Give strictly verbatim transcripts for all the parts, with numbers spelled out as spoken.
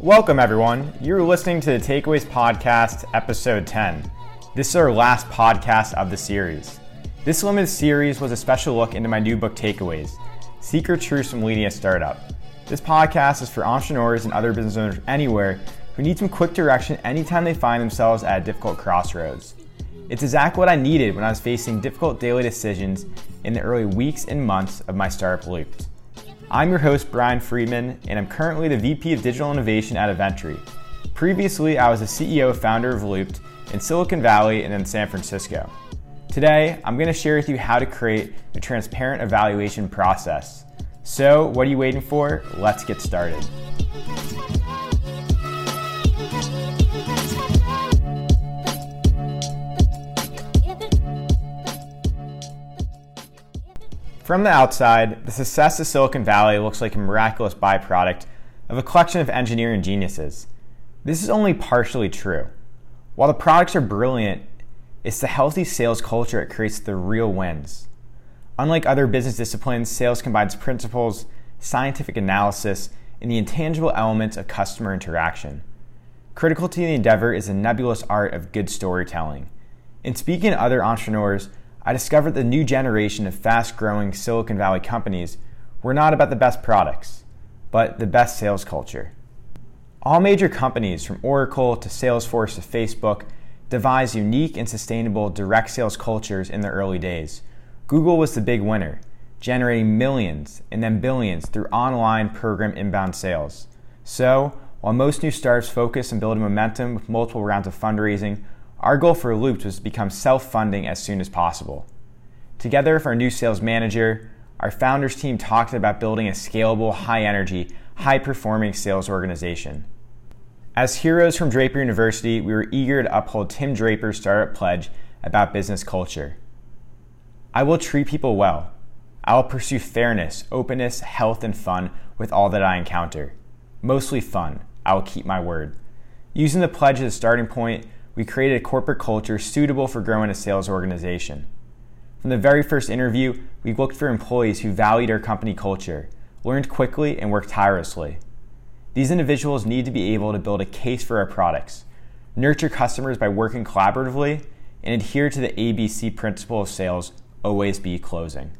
Welcome, everyone. You're listening to the Takeaways Podcast, Episode ten. This is our last podcast of the series. This limited series was a special look into my new book, Takeaways: Secret Truths from Leading a Startup. This podcast is for entrepreneurs and other business owners anywhere who need some quick direction anytime they find themselves at a difficult crossroads. It's exactly what I needed when I was facing difficult daily decisions in the early weeks and months of my startup Looped. I'm your host, Brian Friedman, and I'm currently the V P of Digital Innovation at Eventry. Previously, I was the C E O and founder of Looped in Silicon Valley and in San Francisco. Today, I'm going to share with you how to create a transparent evaluation process. So, what are you waiting for? Let's get started. From the outside, the success of Silicon Valley looks like a miraculous byproduct of a collection of engineering geniuses. This is only partially true. While the products are brilliant, it's the healthy sales culture that creates the real wins. Unlike other business disciplines, sales combines principles, scientific analysis, and the intangible elements of customer interaction. Critical to the endeavor is the nebulous art of good storytelling. In speaking to other entrepreneurs, I discovered the new generation of fast-growing Silicon Valley companies were not about the best products, but the best sales culture. All major companies, from Oracle to Salesforce to Facebook, devised unique and sustainable direct sales cultures in their early days. Google was the big winner, generating millions and then billions through online program inbound sales. So, while most new startups focus on building momentum with multiple rounds of fundraising, our goal for Looped was to become self-funding as soon as possible. Together with our new sales manager, our founders team talked about building a scalable, high-energy, high-performing sales organization. As heroes from Draper University, we were eager to uphold Tim Draper's startup pledge about business culture. I will treat people well. I will pursue fairness, openness, health, and fun with all that I encounter. Mostly fun. I will keep my word. Using the pledge as a starting point, we created a corporate culture suitable for growing a sales organization. From the very first interview, we looked for employees who valued our company culture, learned quickly, and worked tirelessly. These individuals need to be able to build a case for our products, nurture customers by working collaboratively, and adhere to the A B C principle of sales, always be closing.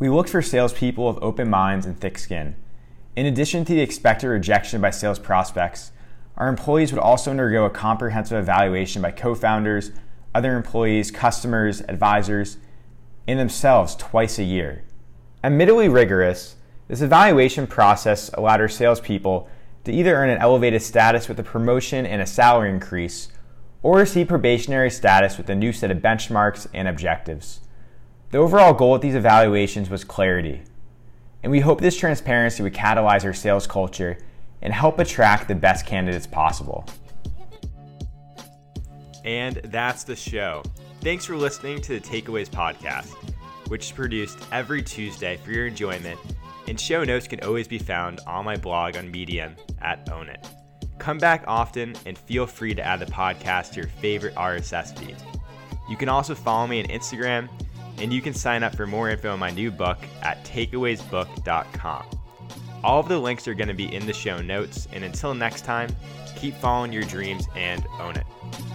We looked for salespeople with open minds and thick skin. In addition to the expected rejection by sales prospects, our employees would also undergo a comprehensive evaluation by co-founders, other employees, customers, advisors, and themselves twice a year. Admittedly rigorous, this evaluation process allowed our salespeople to either earn an elevated status with a promotion and a salary increase, or receive probationary status with a new set of benchmarks and objectives. The overall goal of these evaluations was clarity, and we hope this transparency would catalyze our sales culture and help attract the best candidates possible. And that's the show. Thanks for listening to the Takeaways Podcast, which is produced every Tuesday for your enjoyment, and show notes can always be found on my blog on Medium at Own It. Come back often and feel free to add the podcast to your favorite R S S feed. You can also follow me on Instagram, and you can sign up for more info on my new book at takeaways book dot com. All of the links are going to be in the show notes, and until next time, keep following your dreams and own it.